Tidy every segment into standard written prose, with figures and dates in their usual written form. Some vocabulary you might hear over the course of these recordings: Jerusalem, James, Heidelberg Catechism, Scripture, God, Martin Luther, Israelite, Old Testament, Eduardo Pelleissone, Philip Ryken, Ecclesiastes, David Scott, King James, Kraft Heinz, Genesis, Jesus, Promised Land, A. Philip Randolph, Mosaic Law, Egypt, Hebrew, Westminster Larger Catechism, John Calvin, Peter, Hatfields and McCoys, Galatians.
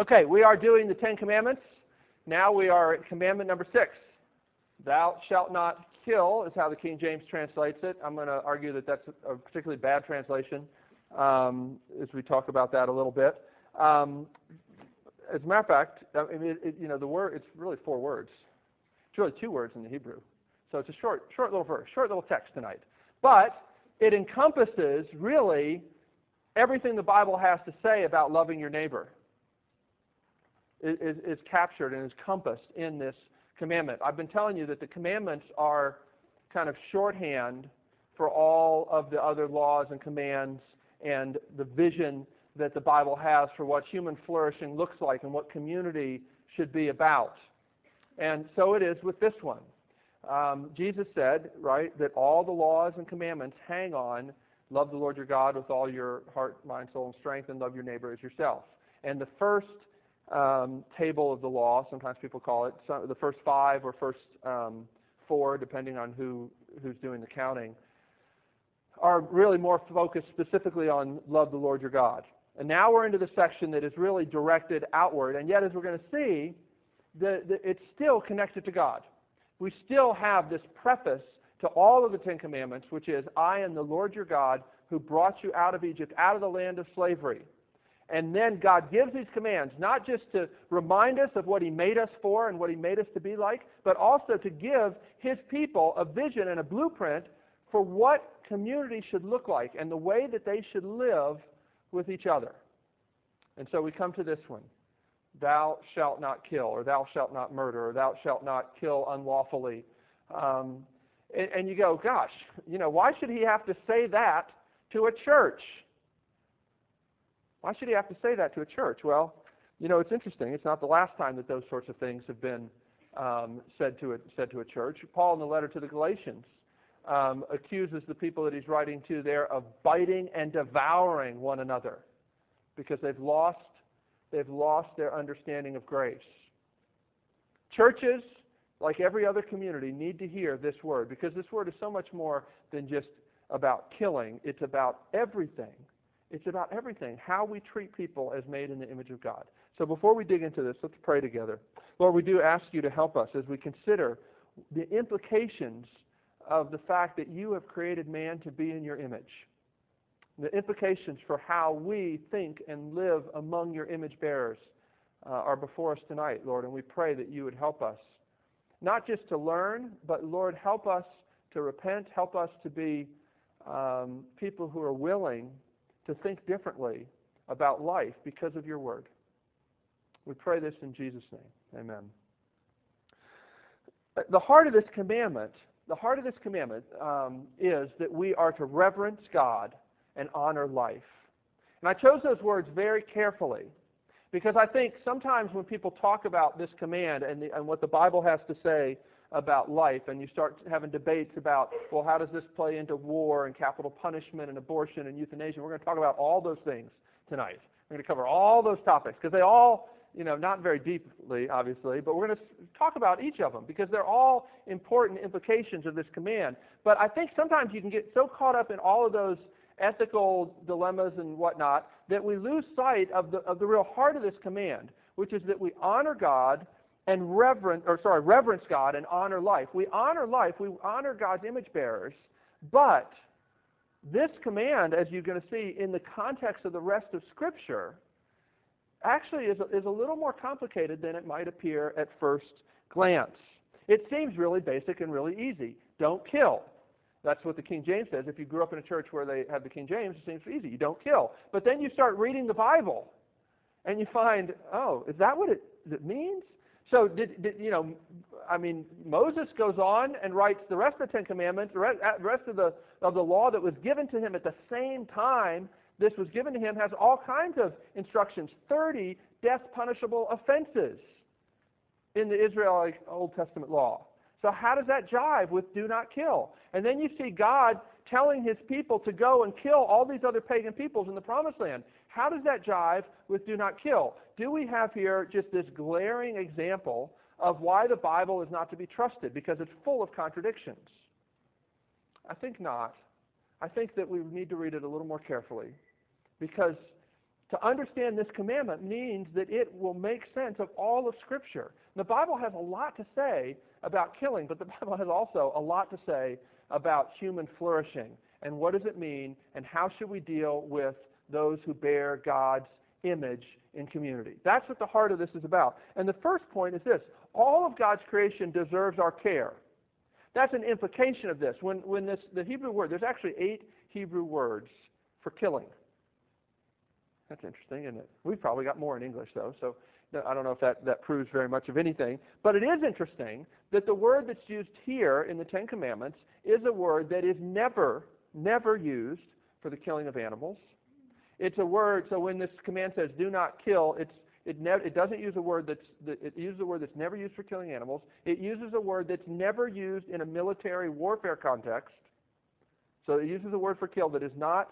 Okay, we are doing the 10 Commandments. Now we are at commandment number 6. Thou shalt not kill is how the King James translates it. I'm going to argue that that's a particularly bad translation as we talk about that a little bit. As a matter of fact, I mean, the word—it's really four words. It's really two words in the Hebrew. So it's a short little verse, short little text tonight. But it encompasses really everything the Bible has to say about loving your neighbor. It's captured and is encompassed in this commandment. I've been telling you that the commandments are kind of shorthand for all of the other laws and commands and the vision that the Bible has for what human flourishing looks like and what community should be about. And so it is with this one. Jesus said, right, that all the laws and commandments hang on, love the Lord your God with all your heart, mind, soul, and strength, and love your neighbor as yourself. And the first table of the law, sometimes people call it the first five or first four, depending on who's doing the counting, are really more focused specifically on love the Lord your God. And now we're into the section that is really directed outward, and yet as we're going to see, it's still connected to God. We still have this preface to all of the Ten Commandments, which is, I am the Lord your God who brought you out of Egypt, out of the land of slavery. And then God gives these commands, not just to remind us of what he made us for and what he made us to be like, but also to give his people a vision and a blueprint for what community should look like and the way that they should live with each other. And so we come to this one. Thou shalt not kill, or thou shalt not murder, or thou shalt not kill unlawfully. And you go, gosh, why should he have to say that to a church? Why should he have to say that to a church? Well, it's interesting. It's not the last time that those sorts of things have been said to a church. Paul, in the letter to the Galatians, accuses the people that he's writing to there of biting and devouring one another because they've lost their understanding of grace. Churches, like every other community, need to hear this word because this word is so much more than just about killing. It's about everything. It's about everything, how we treat people as made in the image of God. So before we dig into this, let's pray together. Lord, we do ask you to help us as we consider the implications of the fact that you have created man to be in your image. The implications for how we think and live among your image bearers are before us tonight, Lord, and we pray that you would help us, not just to learn, but, Lord, help us to repent, help us to be people who are willing to think differently about life because of your word. We pray this in Jesus' name. Amen. The heart of this commandment is that we are to reverence God and honor life. And I chose those words very carefully because I think sometimes when people talk about this command and what the Bible has to say about life, and you start having debates about, well, how does this play into war and capital punishment and abortion and euthanasia? We're going to talk about all those things tonight. We're going to cover all those topics because they all, not very deeply, obviously, but we're going to talk about each of them because they're all important implications of this command. But I think sometimes you can get so caught up in all of those ethical dilemmas and whatnot that we lose sight of the real heart of this command, which is that we honor God and reverence God and honor life. We honor life. We honor God's image bearers. But this command, as you're going to see in the context of the rest of Scripture, actually is a little more complicated than it might appear at first glance. It seems really basic and really easy. Don't kill. That's what the King James says. If you grew up in a church where they have the King James, it seems easy. You don't kill. But then you start reading the Bible, and you find, oh, is that what it means? So, Moses goes on and writes the rest of the Ten Commandments, the rest of the law that was given to him at the same time this was given to him, has all kinds of instructions, 30 death-punishable offenses in the Israelite Old Testament law. So how does that jive with do not kill? And then you see God telling his people to go and kill all these other pagan peoples in the Promised Land. How does that jive with do not kill? Do we have here just this glaring example of why the Bible is not to be trusted because it's full of contradictions? I think not. I think that we need to read it a little more carefully because To understand this commandment means that it will make sense of all of Scripture. The Bible has a lot to say about killing, but the Bible has also a lot to say about human flourishing. And what does it mean, and how should we deal with those who bear God's image in community? That's what the heart of this is about. And the first point is this. All of God's creation deserves our care. That's an implication of this. When the Hebrew word, there's actually 8 Hebrew words for killing. That's interesting, isn't it? We've probably got more in English, though, so I don't know if that proves very much of anything. But it is interesting that the word that's used here in the Ten Commandments is a word that is never, never used for the killing of animals. It's a word, so when this command says, do not kill, it doesn't use a word it uses a word that's never used for killing animals. It uses a word that's never used in a military warfare context. So it uses a word for kill that is not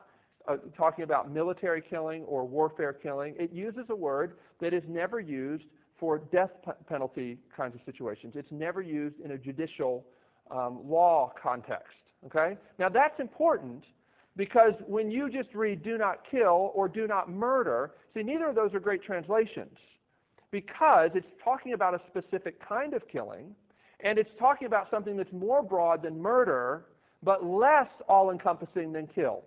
talking about military killing or warfare killing. It uses a word that is never used for death penalty kinds of situations. It's never used in a judicial law context. Okay? Now that's important because when you just read do not kill or do not murder, see, neither of those are great translations because it's talking about a specific kind of killing and it's talking about something that's more broad than murder but less all-encompassing than kill.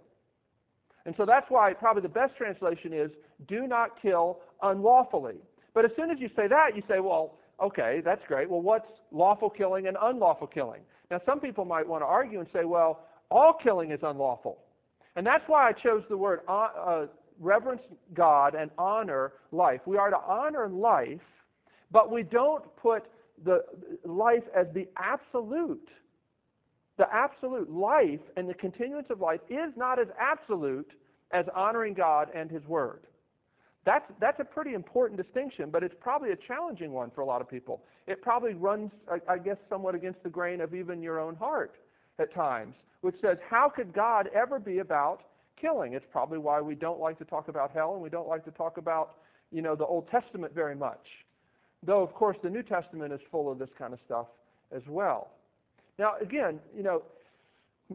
And so that's why probably the best translation is, do not kill unlawfully. But as soon as you say that, you say, well, okay, that's great. Well, what's lawful killing and unlawful killing? Now, some people might want to argue and say, well, all killing is unlawful. And that's why I chose the word reverence God and honor life. We are to honor life, but we don't put the life as the absolute. The absolute life and the continuance of life is not as absolute as honoring God and His Word. That's a pretty important distinction, but it's probably a challenging one for a lot of people. It probably runs, I guess, somewhat against the grain of even your own heart at times, which says, how could God ever be about killing? It's probably why we don't like to talk about hell and we don't like to talk about, the Old Testament very much. Though, of course, the New Testament is full of this kind of stuff as well. Now, again,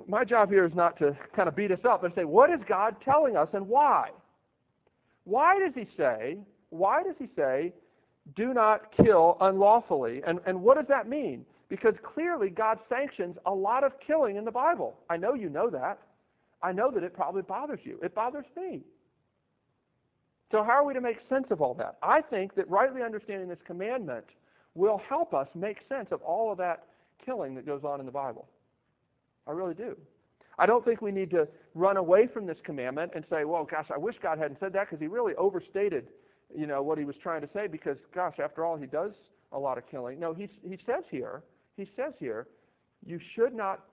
my job here is not to kind of beat us up and say, what is God telling us and why? Why does he say, do not kill unlawfully? And what does that mean? Because clearly God sanctions a lot of killing in the Bible. I know you know that. I know that it probably bothers you. It bothers me. So how are we to make sense of all that? I think that rightly understanding this commandment will help us make sense of all of that killing that goes on in the Bible. I really do. I don't think we need to run away from this commandment and say, well, gosh, I wish God hadn't said that because he really overstated, what he was trying to say because, gosh, after all, he does a lot of killing. No, he says here, you should not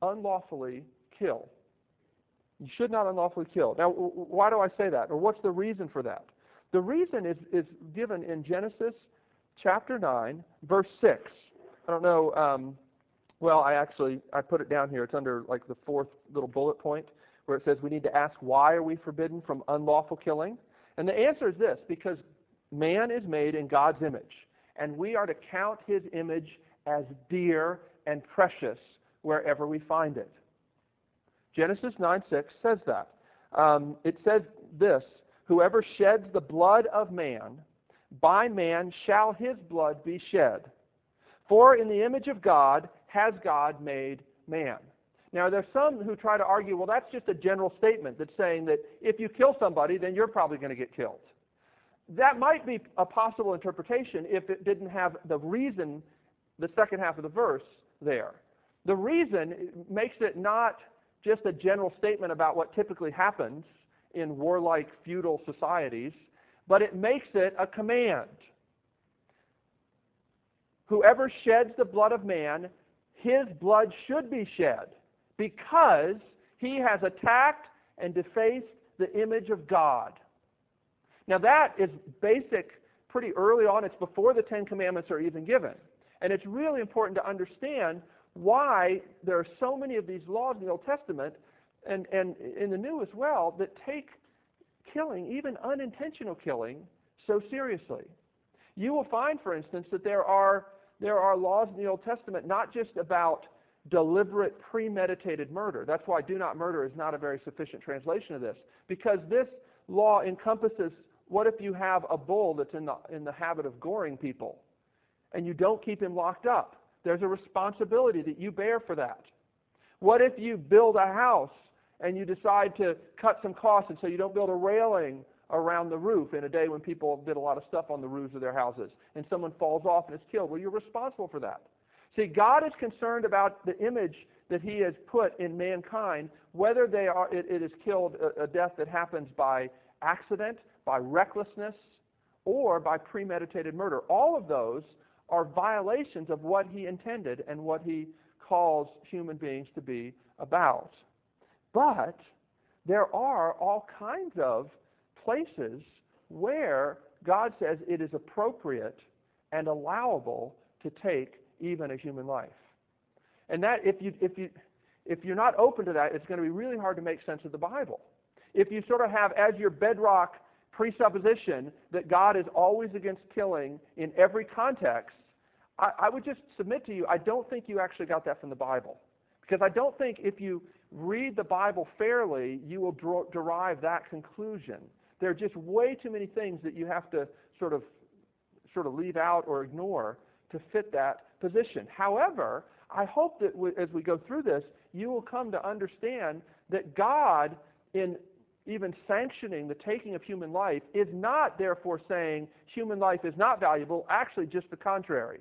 unlawfully kill. You should not unlawfully kill. Now, why do I say that? Or what's the reason for that? The reason is given in Genesis chapter 9, verse 6. I don't know, I put it down here. It's under like the fourth little bullet point where it says we need to ask why are we forbidden from unlawful killing? And the answer is this, because man is made in God's image, and we are to count his image as dear and precious wherever we find it. Genesis 9:6 says that. It says this, whoever sheds the blood of man, by man shall his blood be shed. For in the image of God has God made man. Now, there's some who try to argue, well, that's just a general statement that's saying that if you kill somebody, then you're probably going to get killed. That might be a possible interpretation if it didn't have the reason, the second half of the verse there. The reason makes it not just a general statement about what typically happens in warlike feudal societies, but it makes it a command. Whoever sheds the blood of man, his blood should be shed because he has attacked and defaced the image of God. Now that is basic pretty early on. It's before the Ten Commandments are even given. And it's really important to understand why there are so many of these laws in the Old Testament and in the New as well that take killing, even unintentional killing, so seriously. You will find, for instance, that there are laws in the Old Testament not just about deliberate, premeditated murder. That's why do not murder is not a very sufficient translation of this, because this law encompasses, what if you have a bull that's in the habit of goring people and you don't keep him locked up? There's a responsibility that you bear for that. What if you build a house and you decide to cut some costs and so you don't build a railing around the roof in a day when people did a lot of stuff on the roofs of their houses and someone falls off and is killed? Well, you're responsible for that. See, God is concerned about the image that he has put in mankind, whether it is killed, a death that happens by accident, by recklessness, or by premeditated murder. All of those are violations of what he intended and what he calls human beings to be about. But there are all kinds of places where God says it is appropriate and allowable to take even a human life. And that, if you're not open to that, it's going to be really hard to make sense of the Bible. If you sort of have as your bedrock presupposition that God is always against killing in every context, I would just submit to you, I don't think you actually got that from the Bible. Because I don't think if you read the Bible fairly, you will derive that conclusion. There are just way too many things that you have to sort of leave out or ignore to fit that position. However, I hope that as we go through this, you will come to understand that God, in even sanctioning the taking of human life, is not therefore saying human life is not valuable, actually just the contrary.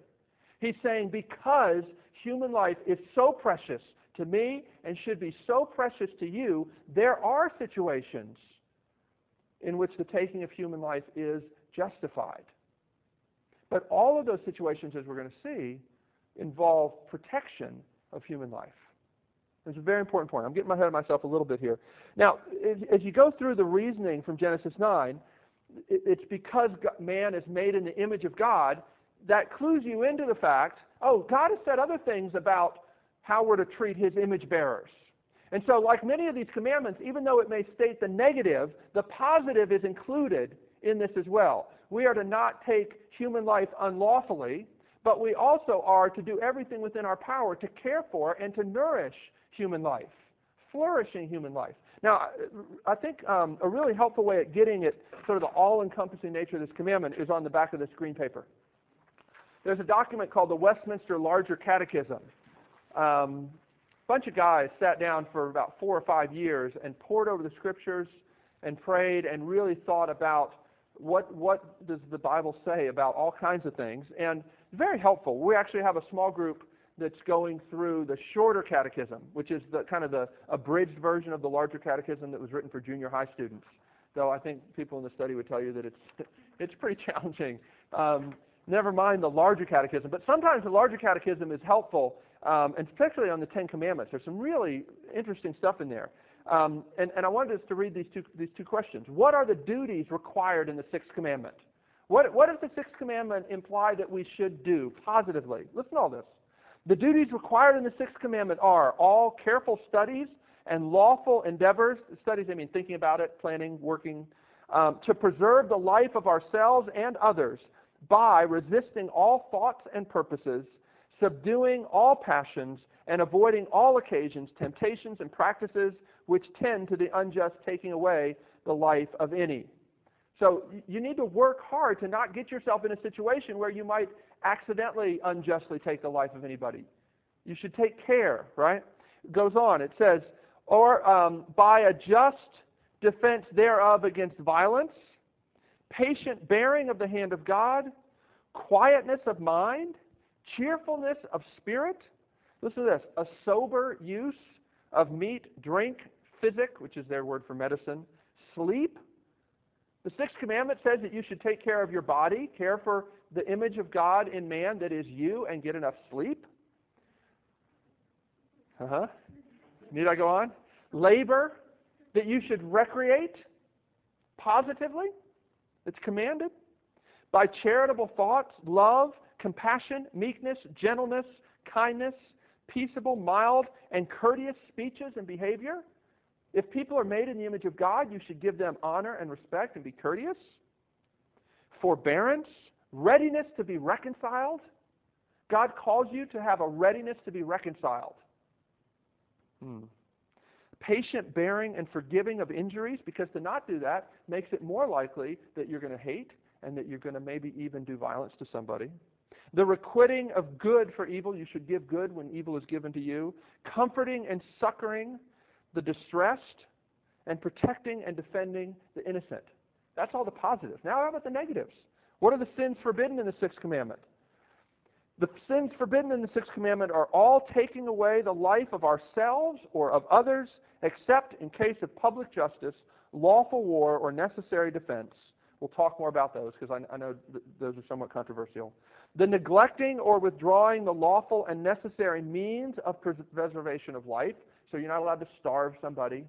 He's saying because human life is so precious to me and should be so precious to you, there are situations in which the taking of human life is justified. But all of those situations, as we're going to see, involve protection of human life. It's a very important point. I'm getting ahead of myself a little bit here. Now, as you go through the reasoning from Genesis 9, it's because man is made in the image of God that clues you into the fact, oh, God has said other things about how we're to treat his image bearers. And so like many of these commandments, even though it may state the negative, the positive is included in this as well. We are to not take human life unlawfully, but we also are to do everything within our power to care for and to nourish human life, flourishing human life. Now, I think a really helpful way at getting at sort of the all-encompassing nature of this commandment is on the back of this green paper. There's a document called the Westminster Larger Catechism. A bunch of guys sat down for about 4 or 5 years and pored over the Scriptures and prayed and really thought about what does the Bible say about all kinds of things. And very helpful. We actually have a small group that's going through the shorter catechism, which is the kind of the abridged version of the larger catechism that was written for junior high students. Though I think people in the study would tell you that it's pretty challenging. Never mind the larger catechism. But sometimes the larger catechism is helpful, and particularly on the Ten Commandments. There's some really interesting stuff in there. And I wanted us to read these two questions. What are the duties required in the Sixth Commandment? What does the Sixth Commandment imply that we should do positively? Listen to all this. The duties required in the Sixth Commandment are all careful studies and lawful endeavors. Studies, I mean thinking about it, planning, working, to preserve the life of ourselves and others by resisting all thoughts and purposes, subduing all passions, and avoiding all occasions, temptations, and practices which tend to the unjust taking away the life of any. So you need to work hard to not get yourself in a situation where you might accidentally, unjustly take the life of anybody. You should take care, right? It goes on. It says, or by a just defense thereof against violence, patient bearing of the hand of God, quietness of mind, cheerfulness of spirit. Listen to this. A sober use of meat, drink, physic, which is their word for medicine, sleep. The Sixth Commandment says that you should take care of your body, care for the image of God in man that is you, and get enough sleep. Need I go on? Labor, that you should recreate positively. It's commanded. By charitable thoughts, love, compassion, meekness, gentleness, kindness, peaceable, mild, and courteous speeches and behavior. If people are made in the image of God, you should give them honor and respect and be courteous. Forbearance, readiness to be reconciled. God calls you to have a readiness to be reconciled. patient bearing and forgiving of injuries, because to not do that makes it more likely that you're going to hate and that you're going to maybe even do violence to somebody. The requiting of good for evil, you should give good when evil is given to you. Comforting and succoring the distressed, and protecting and defending the innocent. That's all the positives. Now how about the negatives? What are the sins forbidden in the Sixth Commandment? The sins forbidden in the Sixth Commandment are all taking away the life of ourselves or of others, except in case of public justice, lawful war, or necessary defense. We'll talk more about those because I know those are somewhat controversial. The neglecting or withdrawing the lawful and necessary means of preservation of life. So you're not allowed to starve somebody.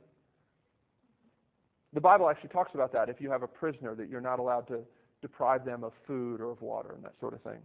The Bible actually talks about that. If you have a prisoner, that you're not allowed to deprive them of food or of water and that sort of thing.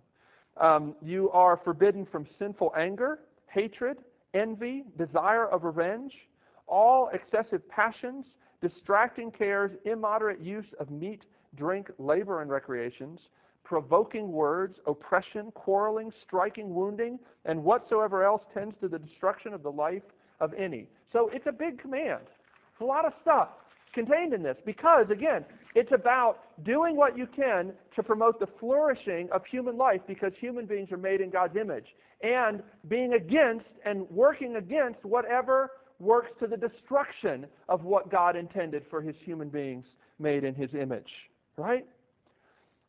You are forbidden from sinful anger, hatred, envy, desire of revenge, all excessive passions, distracting cares, immoderate use of meat, drink, labor, and recreations, provoking words, oppression, quarreling, striking, wounding, and whatsoever else tends to the destruction of the life of any. So it's a big command. It's a lot of stuff contained in this because, again, it's about doing what you can to promote the flourishing of human life, because human beings are made in God's image, and being against and working against whatever works to the destruction of what God intended for his human beings made in his image, right?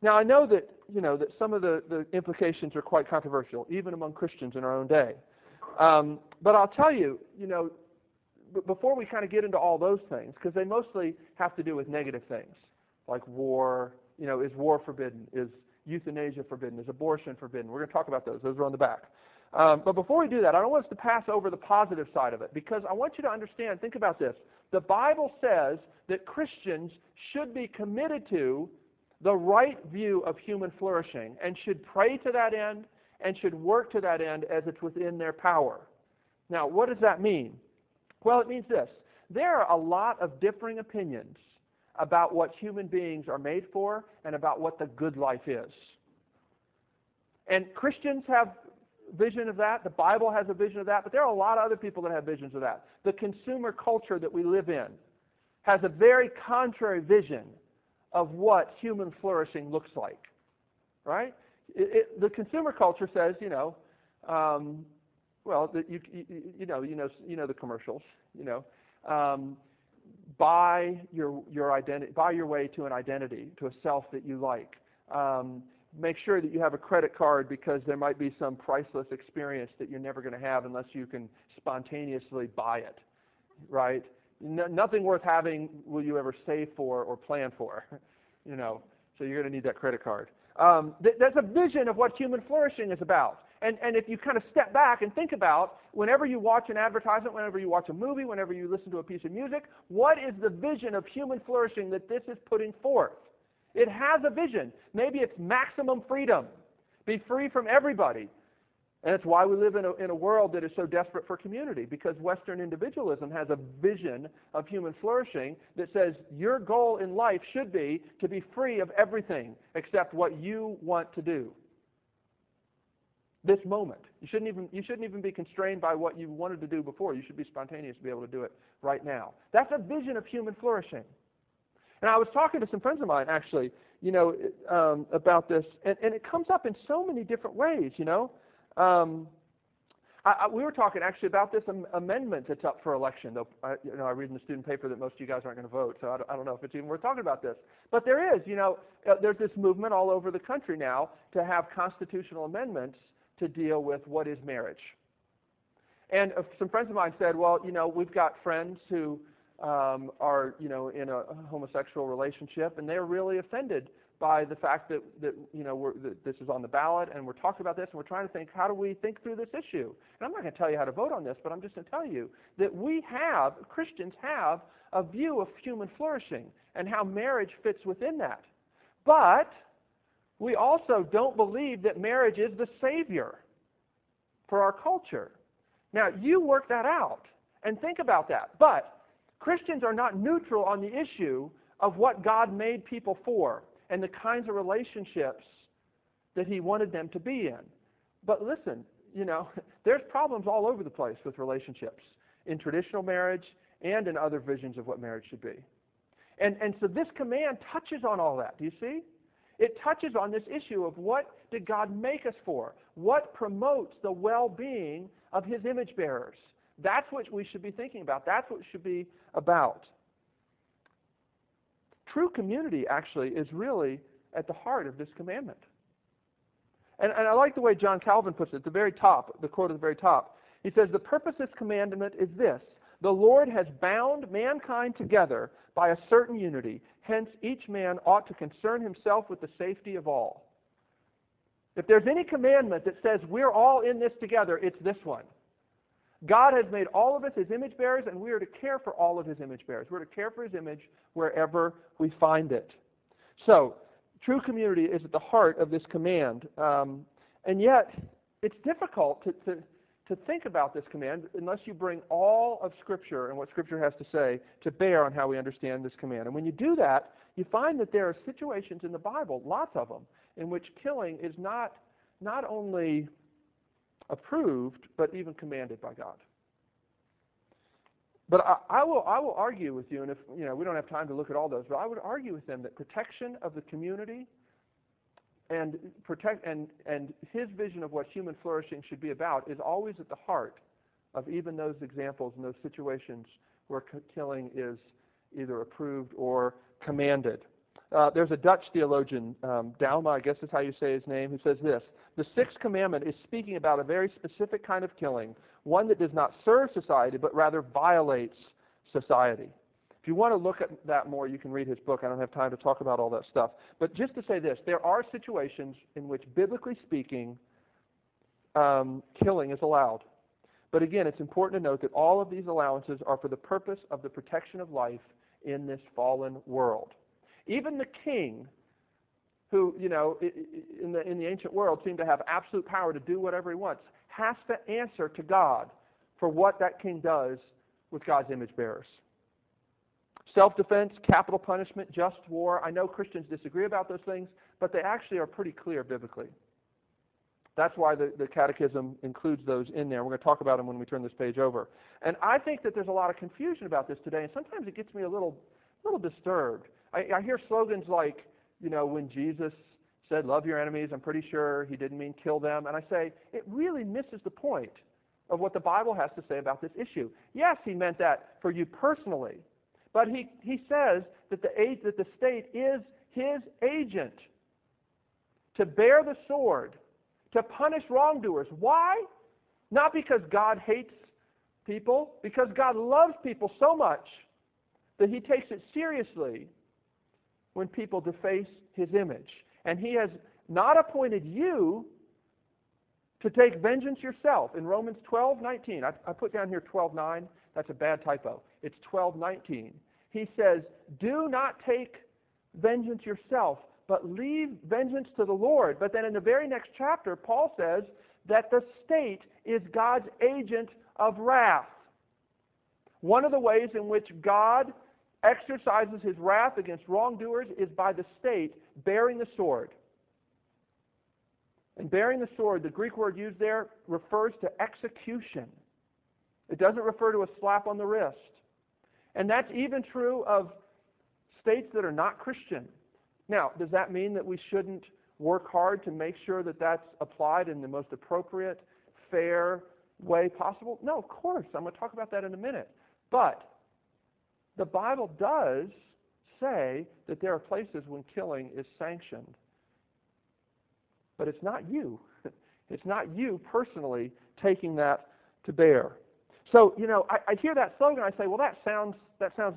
Now, I know that, that some of the implications are quite controversial, even among Christians in our own day. But I'll tell you, before we kind of get into all those things, because they mostly have to do with negative things, like war, is war forbidden? Is euthanasia forbidden? Is abortion forbidden? We're going to talk about those. Those are on the back. But before we do that, I don't want us to pass over the positive side of it, because I want you to understand, think about this. The Bible says that Christians should be committed to the right view of human flourishing and should pray to that end and should work to that end as it's within their power. Now, what does that mean? Well, it means this. There are a lot of differing opinions about what human beings are made for and about what the good life is. And Christians have vision of that. The Bible has a vision of that. But there are a lot of other people that have visions of that. The consumer culture that we live in has a very contrary vision of what human flourishing looks like, right? The consumer culture says, the commercials, buy your identity, buy your way to an identity, to a self that you like. Make sure that you have a credit card because there might be some priceless experience that you're never going to have unless you can spontaneously buy it, right? Nothing worth having will you ever save for or plan for, so you're going to need that credit card. That's a vision of what human flourishing is about. And if you kind of step back and think about, whenever you watch an advertisement, whenever you watch a movie, whenever you listen to a piece of music, what is the vision of human flourishing that this is putting forth? It has a vision. Maybe it's maximum freedom. Be free from everybody. And that's why we live in a world that is so desperate for community, because Western individualism has a vision of human flourishing that says your goal in life should be to be free of everything except what you want to do. This moment. You shouldn't even be constrained by what you wanted to do before. You should be spontaneous to be able to do it right now. That's a vision of human flourishing. And I was talking to some friends of mine, actually, about this, and it comes up in so many different ways, We were talking, actually, about this amendment that's up for election, though, I read in the student paper that most of you guys aren't going to vote, so I don't know if it's even worth talking about this. But there is, there's this movement all over the country now to have constitutional amendments to deal with what is marriage. And some friends of mine said, well, we've got friends who are, in a homosexual relationship, and they're really offended by the fact that this is on the ballot, and we're talking about this, and we're trying to think, how do we think through this issue? And I'm not going to tell you how to vote on this, but I'm just going to tell you that Christians have a view of human flourishing and how marriage fits within that. But we also don't believe that marriage is the savior for our culture. Now, you work that out and think about that, but Christians are not neutral on the issue of what God made people for and the kinds of relationships that he wanted them to be in. But listen, there's problems all over the place with relationships in traditional marriage and in other visions of what marriage should be. And so this command touches on all that. Do you see? It touches on this issue of what did God make us for? What promotes the well-being of his image bearers? That's what we should be thinking about. That's what it should be about. True community, actually, is really at the heart of this commandment. And I like the way John Calvin puts it at the very top, the quote at the very top. He says, the purpose of this commandment is this. The Lord has bound mankind together by a certain unity. Hence, each man ought to concern himself with the safety of all. If there's any commandment that says we're all in this together, it's this one. God has made all of us his image bearers, and we are to care for all of his image bearers. We're to care for his image wherever we find it. So, true community is at the heart of this command. And yet, it's difficult to think about this command unless you bring all of Scripture and what Scripture has to say to bear on how we understand this command. And when you do that, you find that there are situations in the Bible, lots of them, in which killing is not only approved, but even commanded by God. But I will argue with you, and if you know we don't have time to look at all those, but I would argue with them that protection of the community and his vision of what human flourishing should be about is always at the heart of even those examples and those situations where killing is either approved or commanded. There's a Dutch theologian, Dalma, I guess is how you say his name, who says this. The sixth commandment is speaking about a very specific kind of killing, one that does not serve society, but rather violates society. If you want to look at that more, you can read his book. I don't have time to talk about all that stuff. But just to say this, there are situations in which, biblically speaking, killing is allowed. But again, it's important to note that all of these allowances are for the purpose of the protection of life in this fallen world. Even the king, who, you know, in the ancient world seemed to have absolute power to do whatever he wants, has to answer to God for what that king does with God's image bearers. Self-defense, capital punishment, just war. I know Christians disagree about those things, but they actually are pretty clear biblically. That's why the Catechism includes those in there. We're going to talk about them when we turn this page over. And I think that there's a lot of confusion about this today, and sometimes it gets me a little disturbed. I hear slogans like, you know, when Jesus said, love your enemies, I'm pretty sure he didn't mean kill them. And I say, it really misses the point of what the Bible has to say about this issue. Yes, he meant that for you personally, but he says that the state is his agent to bear the sword, to punish wrongdoers. Why? Not because God hates people, because God loves people so much that he takes it seriously when people deface his image. And he has not appointed you to take vengeance yourself. In Romans 12:19, I put down here 12:9. That's a bad typo. It's 12:19. He says, do not take vengeance yourself, but leave vengeance to the Lord. But then in the very next chapter, Paul says that the state is God's agent of wrath. One of the ways in which God exercises his wrath against wrongdoers is by the state bearing the sword. And bearing the sword, the Greek word used there, refers to execution. It doesn't refer to a slap on the wrist. And that's even true of states that are not Christian. Now, does that mean that we shouldn't work hard to make sure that that's applied in the most appropriate, fair way possible? No, of course. I'm going to talk about that in a minute. But the Bible does say that there are places when killing is sanctioned. But it's not you. It's not you personally taking that to bear. So, you know, I hear that slogan, I say, well, that sounds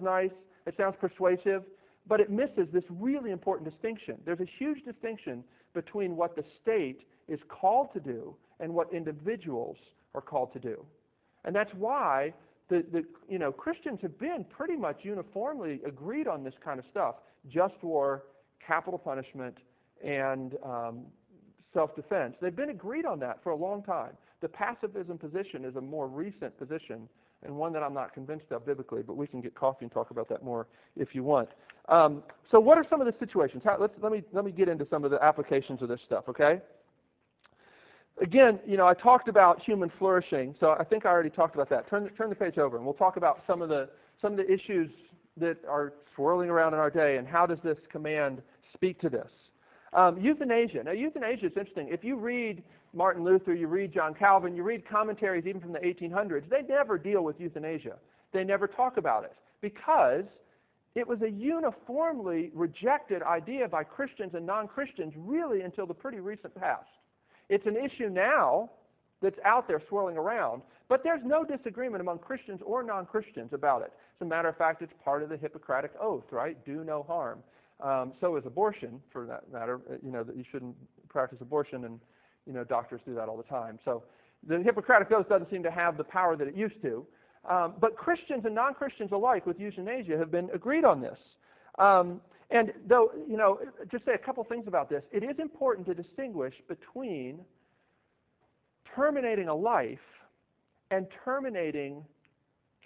nice, it sounds persuasive, but it misses this really important distinction. There's a huge distinction between what the state is called to do and what individuals are called to do. And that's why The Christians have been pretty much uniformly agreed on this kind of stuff, just war, capital punishment, and self-defense. They've been agreed on that for a long time. The pacifism position is a more recent position and one that I'm not convinced of biblically, but we can get coffee and talk about that more if you want. So what are some of the situations? Let me get into some of the applications of this stuff, okay? Again, you know, I talked about human flourishing, so I think I already talked about that. Turn the page over, and we'll talk about some of the some of the issues that are swirling around in our day, and how does this command speak to this? Euthanasia. Now, euthanasia is interesting. If you read Martin Luther, you read John Calvin, you read commentaries even from the 1800s, they never deal with euthanasia. They never talk about it because it was a uniformly rejected idea by Christians and non-Christians really until the pretty recent past. It's an issue now that's out there swirling around, but there's no disagreement among Christians or non-Christians about it. As a matter of fact, it's part of the Hippocratic Oath, right? Do no harm. So is abortion, for that matter. You know, that you shouldn't practice abortion, and you know, doctors do that all the time. So the Hippocratic Oath doesn't seem to have the power that it used to. But Christians and non-Christians alike with euthanasia have been agreed on this. And though, you know, just say a couple things about this. It is important to distinguish between terminating a life and terminating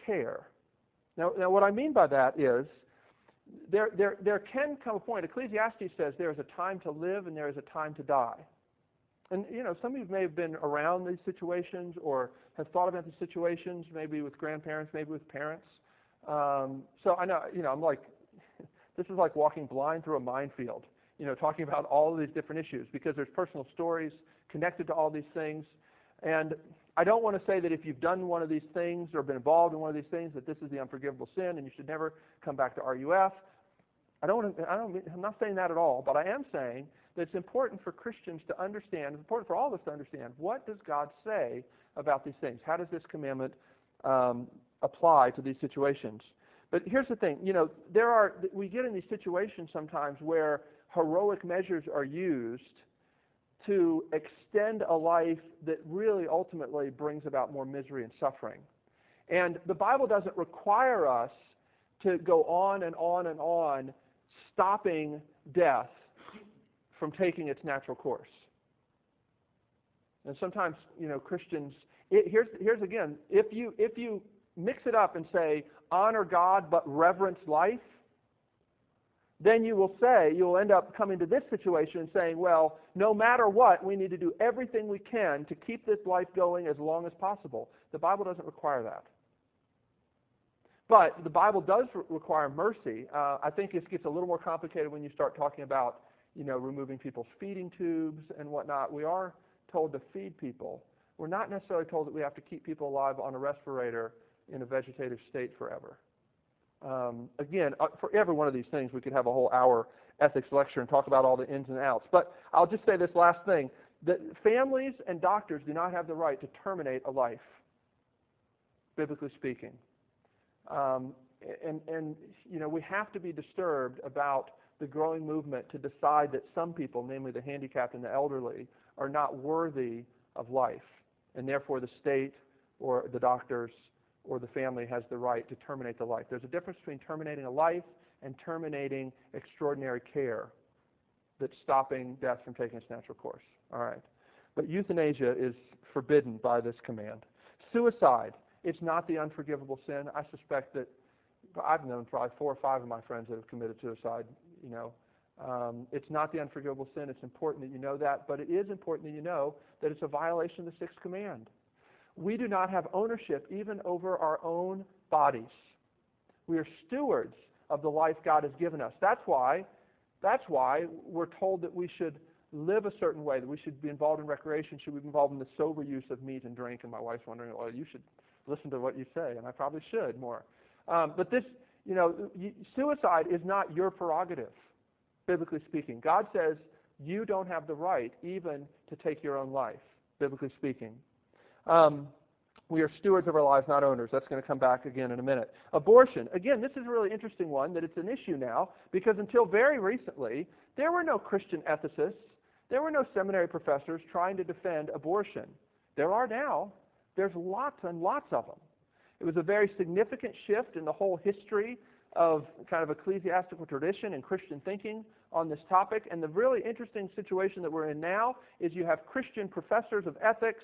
care. Now what I mean by that is there can come a point. Ecclesiastes says there is a time to live and there is a time to die. And, you know, some of you may have been around these situations or have thought about these situations, maybe with grandparents, maybe with parents. So I know, you know, I'm like, this is like walking blind through a minefield, you know, talking about all of these different issues because there's personal stories connected to all these things. And I don't want to say that if you've done one of these things or been involved in one of these things that this is the unforgivable sin and you should never come back to RUF. I'm not saying that at all, but I am saying that it's important for Christians to understand, it's important for all of us to understand, what does God say about these things? How does this commandment apply to these situations? But here's the thing, you know, we get in these situations sometimes where heroic measures are used to extend a life that really ultimately brings about more misery and suffering. And the Bible doesn't require us to go on and on and on, stopping death from taking its natural course. And sometimes, you know, Christians, here's again, if you mix it up and say, honor God but reverence life, then you'll end up coming to this situation and saying, well, no matter what, we need to do everything we can to keep this life going as long as possible. The Bible doesn't require that. But the Bible does require mercy. I think it gets a little more complicated when you start talking about, you know, removing people's feeding tubes and whatnot. We are told to feed people. We're not necessarily told that we have to keep people alive on a respirator in a vegetative state forever. Again, for every one of these things, we could have a whole hour ethics lecture and talk about all the ins and outs. But I'll just say this last thing, that families and doctors do not have the right to terminate a life, biblically speaking. And you know, we have to be disturbed about the growing movement to decide that some people, namely the handicapped and the elderly, are not worthy of life, and therefore the state or the doctors or the family has the right to terminate the life. There's a difference between terminating a life and terminating extraordinary care that's stopping death from taking its natural course. All right. But euthanasia is forbidden by this command. Suicide. It's not the unforgivable sin. I suspect that I've known probably 4 or 5 of my friends that have committed suicide, you know. It's not the unforgivable sin. It's important that you know that, but it is important that you know that it's a violation of the 6th command. We do not have ownership even over our own bodies. We are stewards of the life God has given us. That's why we're told that we should live a certain way, that we should be involved in recreation, should we be involved in the sober use of meat and drink, and my wife's wondering, well, you should listen to what you say, and I probably should more. But this, you know, suicide is not your prerogative, biblically speaking. God says you don't have the right even to take your own life, biblically speaking. We are stewards of our lives, not owners. That's going to come back again in a minute. Abortion. Again, this is a really interesting one, that it's an issue now, because until very recently, there were no Christian ethicists. There were no seminary professors trying to defend abortion. There are now. There's lots and lots of them. It was a very significant shift in the whole history of kind of ecclesiastical tradition and Christian thinking on this topic. And the really interesting situation that we're in now is you have Christian professors of ethics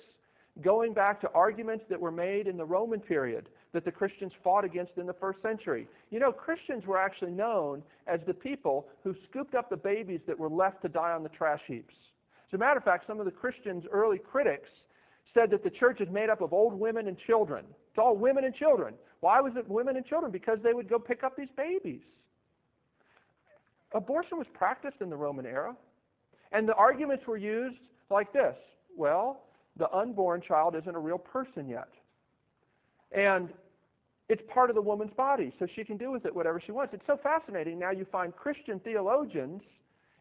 going back to arguments that were made in the Roman period that the Christians fought against in the 1st century. You know, Christians were actually known as the people who scooped up the babies that were left to die on the trash heaps. As a matter of fact, some of the Christians' early critics said that the church is made up of old women and children. It's all women and children. Why was it women and children? Because they would go pick up these babies. Abortion was practiced in the Roman era. And the arguments were used like this. Well, the unborn child isn't a real person yet. And it's part of the woman's body, so she can do with it whatever she wants. It's so fascinating. Now you find Christian theologians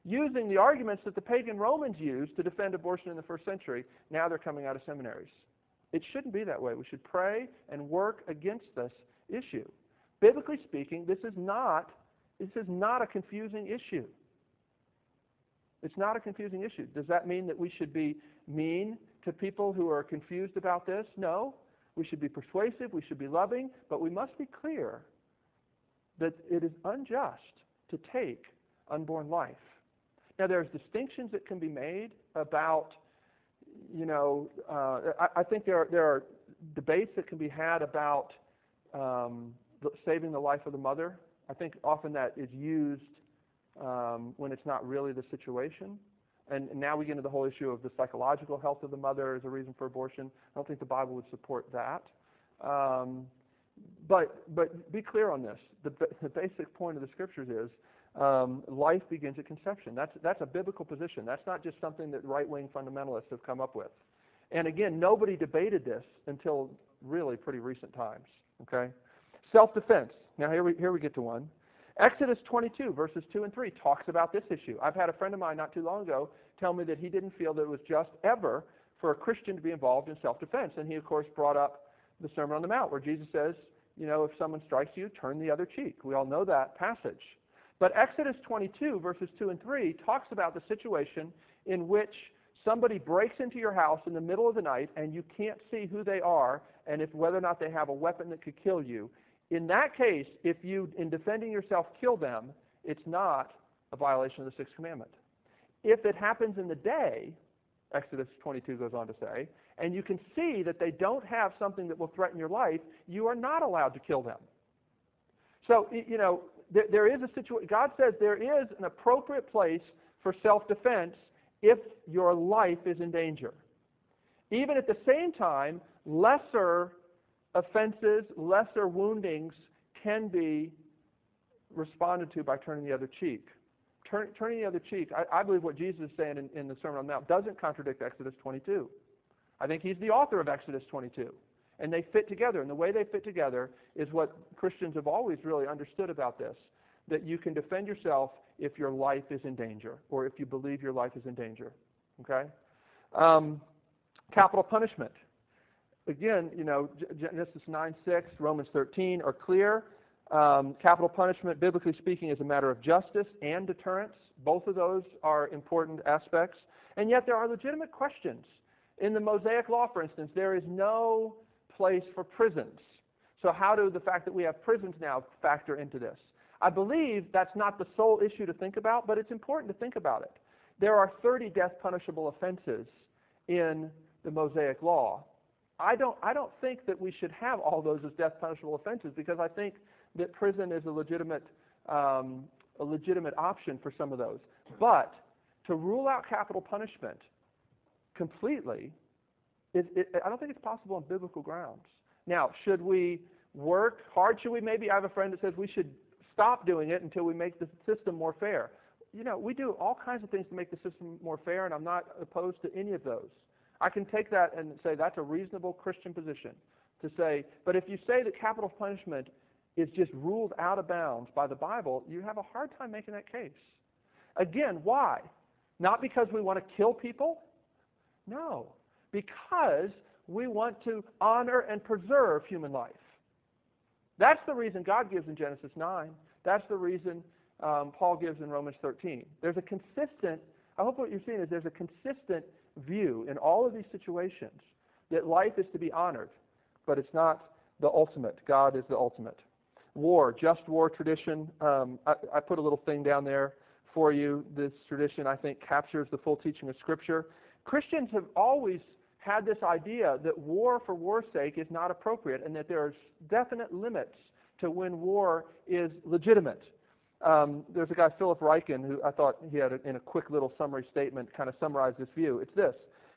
using the arguments that the pagan Romans used to defend abortion in the first century. Now they're coming out of seminaries. It shouldn't be that way. We should pray and work against this issue. Biblically speaking, this is not a confusing issue. It's not a confusing issue. Does that mean that we should be mean to people who are confused about this? No. We should be persuasive. We should be loving. But we must be clear that it is unjust to take unborn life. Now, there's distinctions that can be made about, I think there are debates that can be had about saving the life of the mother. I think often that is used when it's not really the situation. And now we get into the whole issue of the psychological health of the mother as a reason for abortion. I don't think the Bible would support that. But be clear on this. The basic point of the Scriptures is life begins at conception. That's a biblical position. That's not just something that right-wing fundamentalists have come up with. And again, nobody debated this until really pretty recent times. Okay? Self-defense. Now here we get to one. Exodus 22, verses 2 and 3, talks about this issue. I've had a friend of mine not too long ago tell me that he didn't feel that it was just ever for a Christian to be involved in self-defense. And he, of course, brought up the Sermon on the Mount, where Jesus says, if someone strikes you, turn the other cheek. We all know that passage. But Exodus 22, verses 2 and 3, talks about the situation in which somebody breaks into your house in the middle of the night and you can't see who they are and whether or not they have a weapon that could kill you. In that case, if you, in defending yourself, kill them, it's not a violation of the Sixth Commandment. If it happens in the day, Exodus 22 goes on to say, and you can see that they don't have something that will threaten your life, you are not allowed to kill them. So, there is a situation. God says there is an appropriate place for self-defense if your life is in danger. Even at the same time, lesser offenses, lesser woundings can be responded to by turning the other cheek. Turning the other cheek, I believe what Jesus is saying in the Sermon on the Mount doesn't contradict Exodus 22. I think he's the author of Exodus 22. And they fit together. And the way they fit together is what Christians have always really understood about this, that you can defend yourself if your life is in danger or if you believe your life is in danger. Okay? Capital punishment. Again, Genesis 9:6, Romans 13 are clear. Capital punishment, biblically speaking, is a matter of justice and deterrence. Both of those are important aspects. And yet there are legitimate questions. In the Mosaic Law, for instance, there is no place for prisons. So how do the fact that we have prisons now factor into this? I believe that's not the sole issue to think about, but it's important to think about it. There are 30 death punishable offenses in the Mosaic Law. I don't think that we should have all those as death punishable offenses because I think that prison is a legitimate option for some of those. But to rule out capital punishment completely, I don't think it's possible on biblical grounds. Now, should we work hard? Should we maybe? I have a friend that says we should stop doing it until we make the system more fair. We do all kinds of things to make the system more fair, and I'm not opposed to any of those. I can take that and say that's a reasonable Christian position to say, but if you say that capital punishment is just ruled out of bounds by the Bible, you have a hard time making that case. Again, why? Not because we want to kill people? No, because we want to honor and preserve human life. That's the reason God gives in Genesis 9. That's the reason Paul gives in Romans 13. I hope what you're seeing is there's a consistent view in all of these situations that life is to be honored, but it's not the ultimate. God is the ultimate. War, just war tradition. I put a little thing down there for you. This tradition, I think, captures the full teaching of Scripture. Christians have always had this idea that war for war's sake is not appropriate and that there are definite limits to when war is legitimate. There's a guy, Philip Ryken, who I thought he had, in a quick little summary statement, kind of summarized this view. It's this.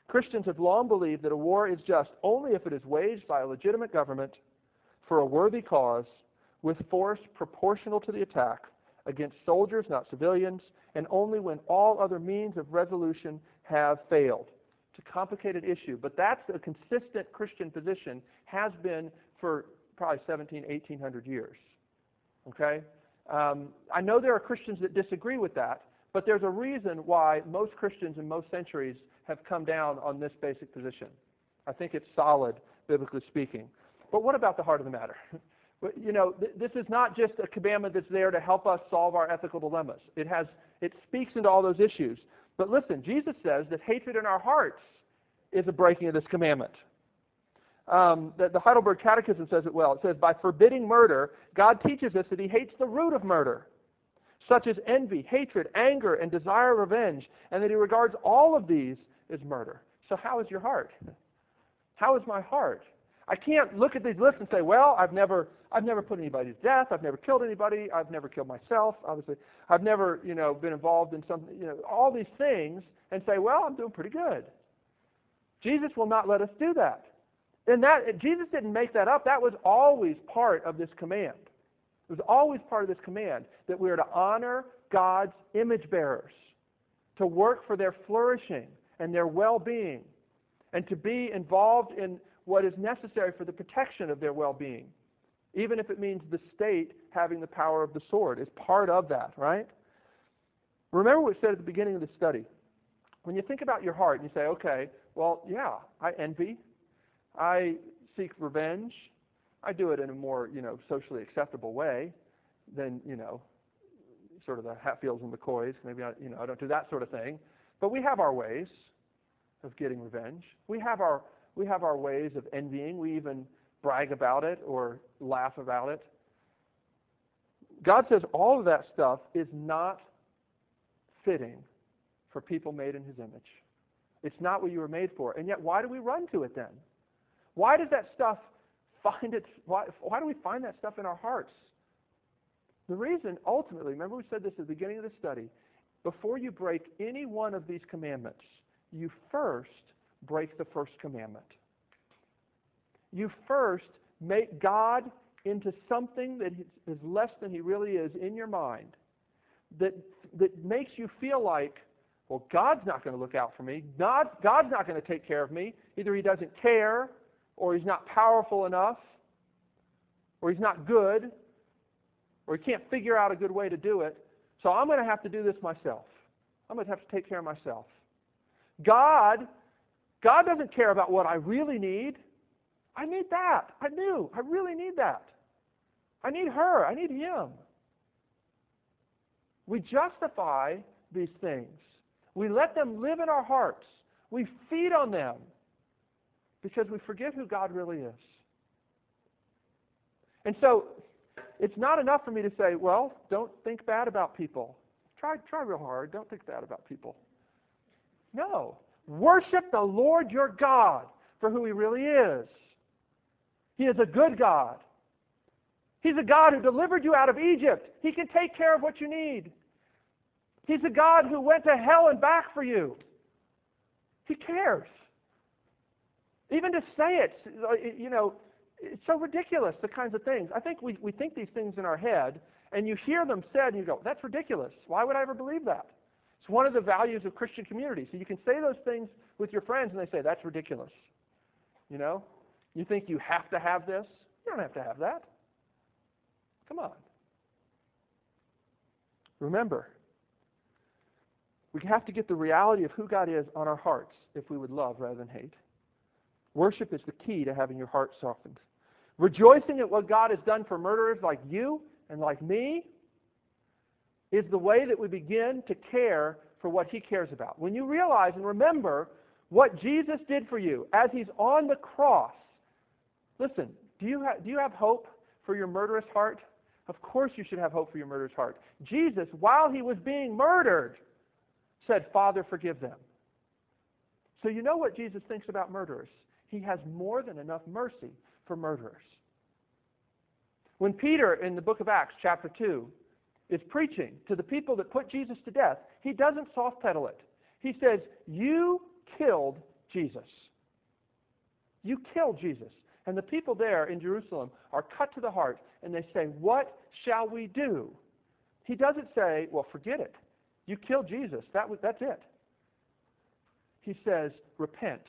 Christians have long believed that a war is just only if it is waged by a legitimate government for a worthy cause with force proportional to the attack against soldiers, not civilians, and only when all other means of resolution have failed. It's a complicated issue, but that's a consistent Christian position, has been for probably 1,800 years. Okay? I know there are Christians that disagree with that, but there's a reason why most Christians in most centuries have come down on this basic position. I think it's solid, biblically speaking. But what about the heart of the matter? You know, this is not just a commandment that's there to help us solve our ethical dilemmas. It speaks into all those issues. But listen, Jesus says that hatred in our hearts is a breaking of this commandment. The Heidelberg Catechism says it well. It says, by forbidding murder, God teaches us that he hates the root of murder, such as envy, hatred, anger, and desire of revenge, and that he regards all of these as murder. So how is your heart? How is my heart? I can't look at these lists and say, well, I've never put anybody to death. I've never killed anybody. I've never killed myself, obviously. I've never, been involved in something, all these things, and say, well, I'm doing pretty good. Jesus will not let us do that. And Jesus didn't make that up. That was always part of this command. It was always part of this command that we are to honor God's image bearers, to work for their flourishing and their well-being, and to be involved in what is necessary for the protection of their well-being, even if it means the state having the power of the sword is part of that, right? Remember what we said at the beginning of the study. When you think about your heart and you say, okay, well, yeah, I envy. I seek revenge. I do it in a more, socially acceptable way than, sort of the Hatfields and McCoys. Maybe, I don't do that sort of thing. But we have our ways of getting revenge. We have our ways of envying. We even brag about it or laugh about it. God says all of that stuff is not fitting for people made in his image. It's not what you were made for. And yet, why do we run to it then? Why does that stuff why do we find that stuff in our hearts? The reason, ultimately, remember we said this at the beginning of the study, before you break any one of these commandments, you first break the first commandment. You first make God into something that is less than he really is in your mind, that makes you feel like, well, God's not going to look out for me. God's not going to take care of me. Either he doesn't care, or he's not powerful enough, or he's not good, or he can't figure out a good way to do it. So I'm going to have to do this myself. I'm going to have to take care of myself. God doesn't care about what I really need. I need that. I really need that. I need her. I need him. We justify these things. We let them live in our hearts. We feed on them, because we forget who God really is. And so it's not enough for me to say, well, don't think bad about people. Try real hard. Don't think bad about people. No. Worship the Lord your God for who he really is. He is a good God. He's a God who delivered you out of Egypt. He can take care of what you need. He's a God who went to hell and back for you. He cares. Even to say it, it's so ridiculous, the kinds of things. I think we think these things in our head, and you hear them said, and you go, that's ridiculous. Why would I ever believe that? It's one of the values of Christian community. So you can say those things with your friends, and they say, that's ridiculous. You think you have to have this? You don't have to have that. Come on. Remember, we have to get the reality of who God is on our hearts if we would love rather than hate. Worship is the key to having your heart softened. Rejoicing at what God has done for murderers like you and like me is the way that we begin to care for what he cares about. When you realize and remember what Jesus did for you as he's on the cross, listen, do you have hope for your murderous heart? Of course you should have hope for your murderous heart. Jesus, while he was being murdered, said, Father, forgive them. So you know what Jesus thinks about murderers. He has more than enough mercy for murderers. When Peter, in the book of Acts, chapter 2, is preaching to the people that put Jesus to death, he doesn't soft pedal it. He says, you killed Jesus. You kill Jesus. And the people there in Jerusalem are cut to the heart, and they say, what shall we do? He doesn't say, well, forget it. You killed Jesus. That's it. He says, repent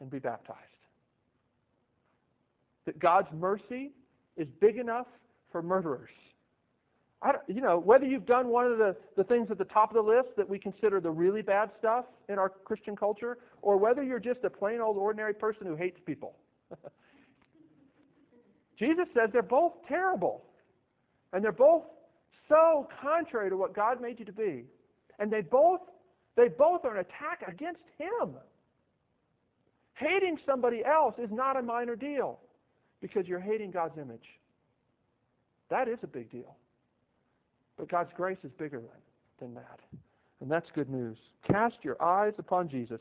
and be baptized. That God's mercy is big enough for murderers. Whether you've done one of the things at the top of the list that we consider the really bad stuff in our Christian culture, or whether you're just a plain old ordinary person who hates people. Jesus says they're both terrible. And they're both so contrary to what God made you to be. And they both are an attack against him. Hating somebody else is not a minor deal because you're hating God's image. That is a big deal. But God's grace is bigger than that. And that's good news. Cast your eyes upon Jesus.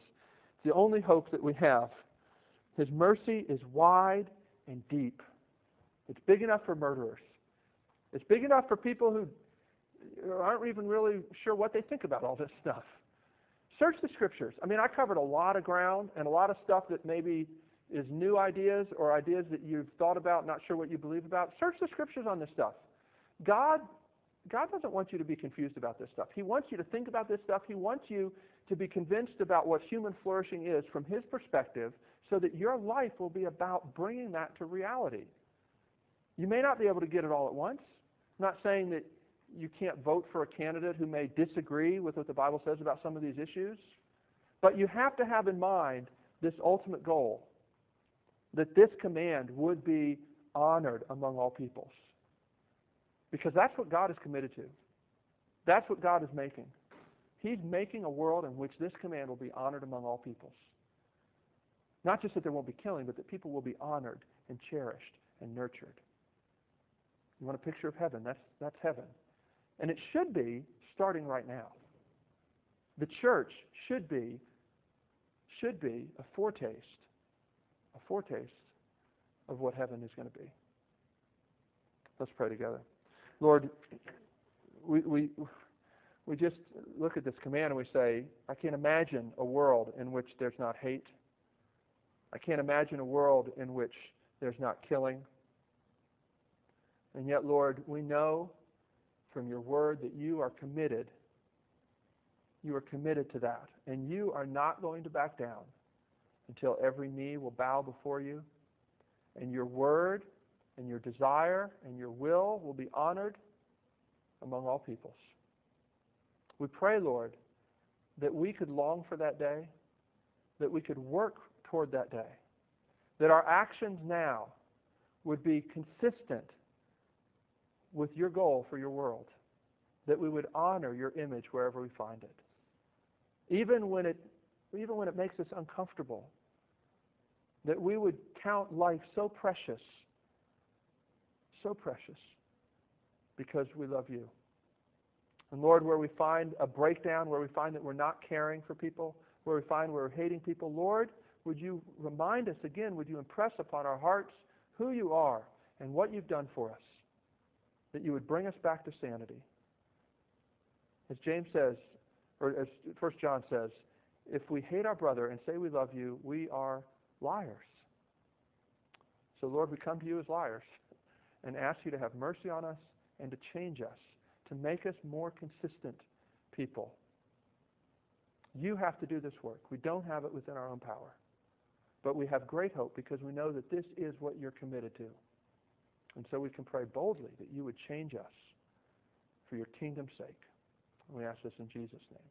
It's the only hope that we have. His mercy is wide and deep. It's big enough for murderers. It's big enough for people who aren't even really sure what they think about all this stuff. Search the Scriptures. I covered a lot of ground and a lot of stuff that maybe is new ideas or ideas that you've thought about, not sure what you believe about. Search the Scriptures on this stuff. God doesn't want you to be confused about this stuff. He wants you to think about this stuff. He wants you to be convinced about what human flourishing is from his perspective so that your life will be about bringing that to reality. You may not be able to get it all at once. I'm not saying that you can't vote for a candidate who may disagree with what the Bible says about some of these issues, but you have to have in mind this ultimate goal, that this command would be honored among all peoples. Because that's what God is committed to. That's what God is making. He's making a world in which this command will be honored among all peoples. Not just that there won't be killing, but that people will be honored and cherished and nurtured. You want a picture of heaven? That's heaven. And it should be starting right now. The church should be a foretaste of what heaven is going to be. Let's pray together. Lord, we just look at this command and we say, I can't imagine a world in which there's not hate. I can't imagine a world in which there's not killing. And yet, Lord, we know from your word that you are committed. You are committed to that. And you are not going to back down until every knee will bow before you. And your word and your desire and your will be honored among all peoples. We pray, Lord, that we could long for that day, that we could work toward that day, that our actions now would be consistent with your goal for your world, that we would honor your image wherever we find it. Even when it makes us uncomfortable, that we would count life so precious, because we love you. And Lord, where we find a breakdown, where we find that we're not caring for people, where we find we're hating people, Lord, would you remind us again, would you impress upon our hearts who you are and what you've done for us, that you would bring us back to sanity. As James says, or as 1 John says, if we hate our brother and say we love you, we are liars. So Lord, we come to you as liars and ask you to have mercy on us and to change us, to make us more consistent people. You have to do this work. We don't have it within our own power. But we have great hope because we know that this is what you're committed to. And so we can pray boldly that you would change us for your kingdom's sake. And we ask this in Jesus' name.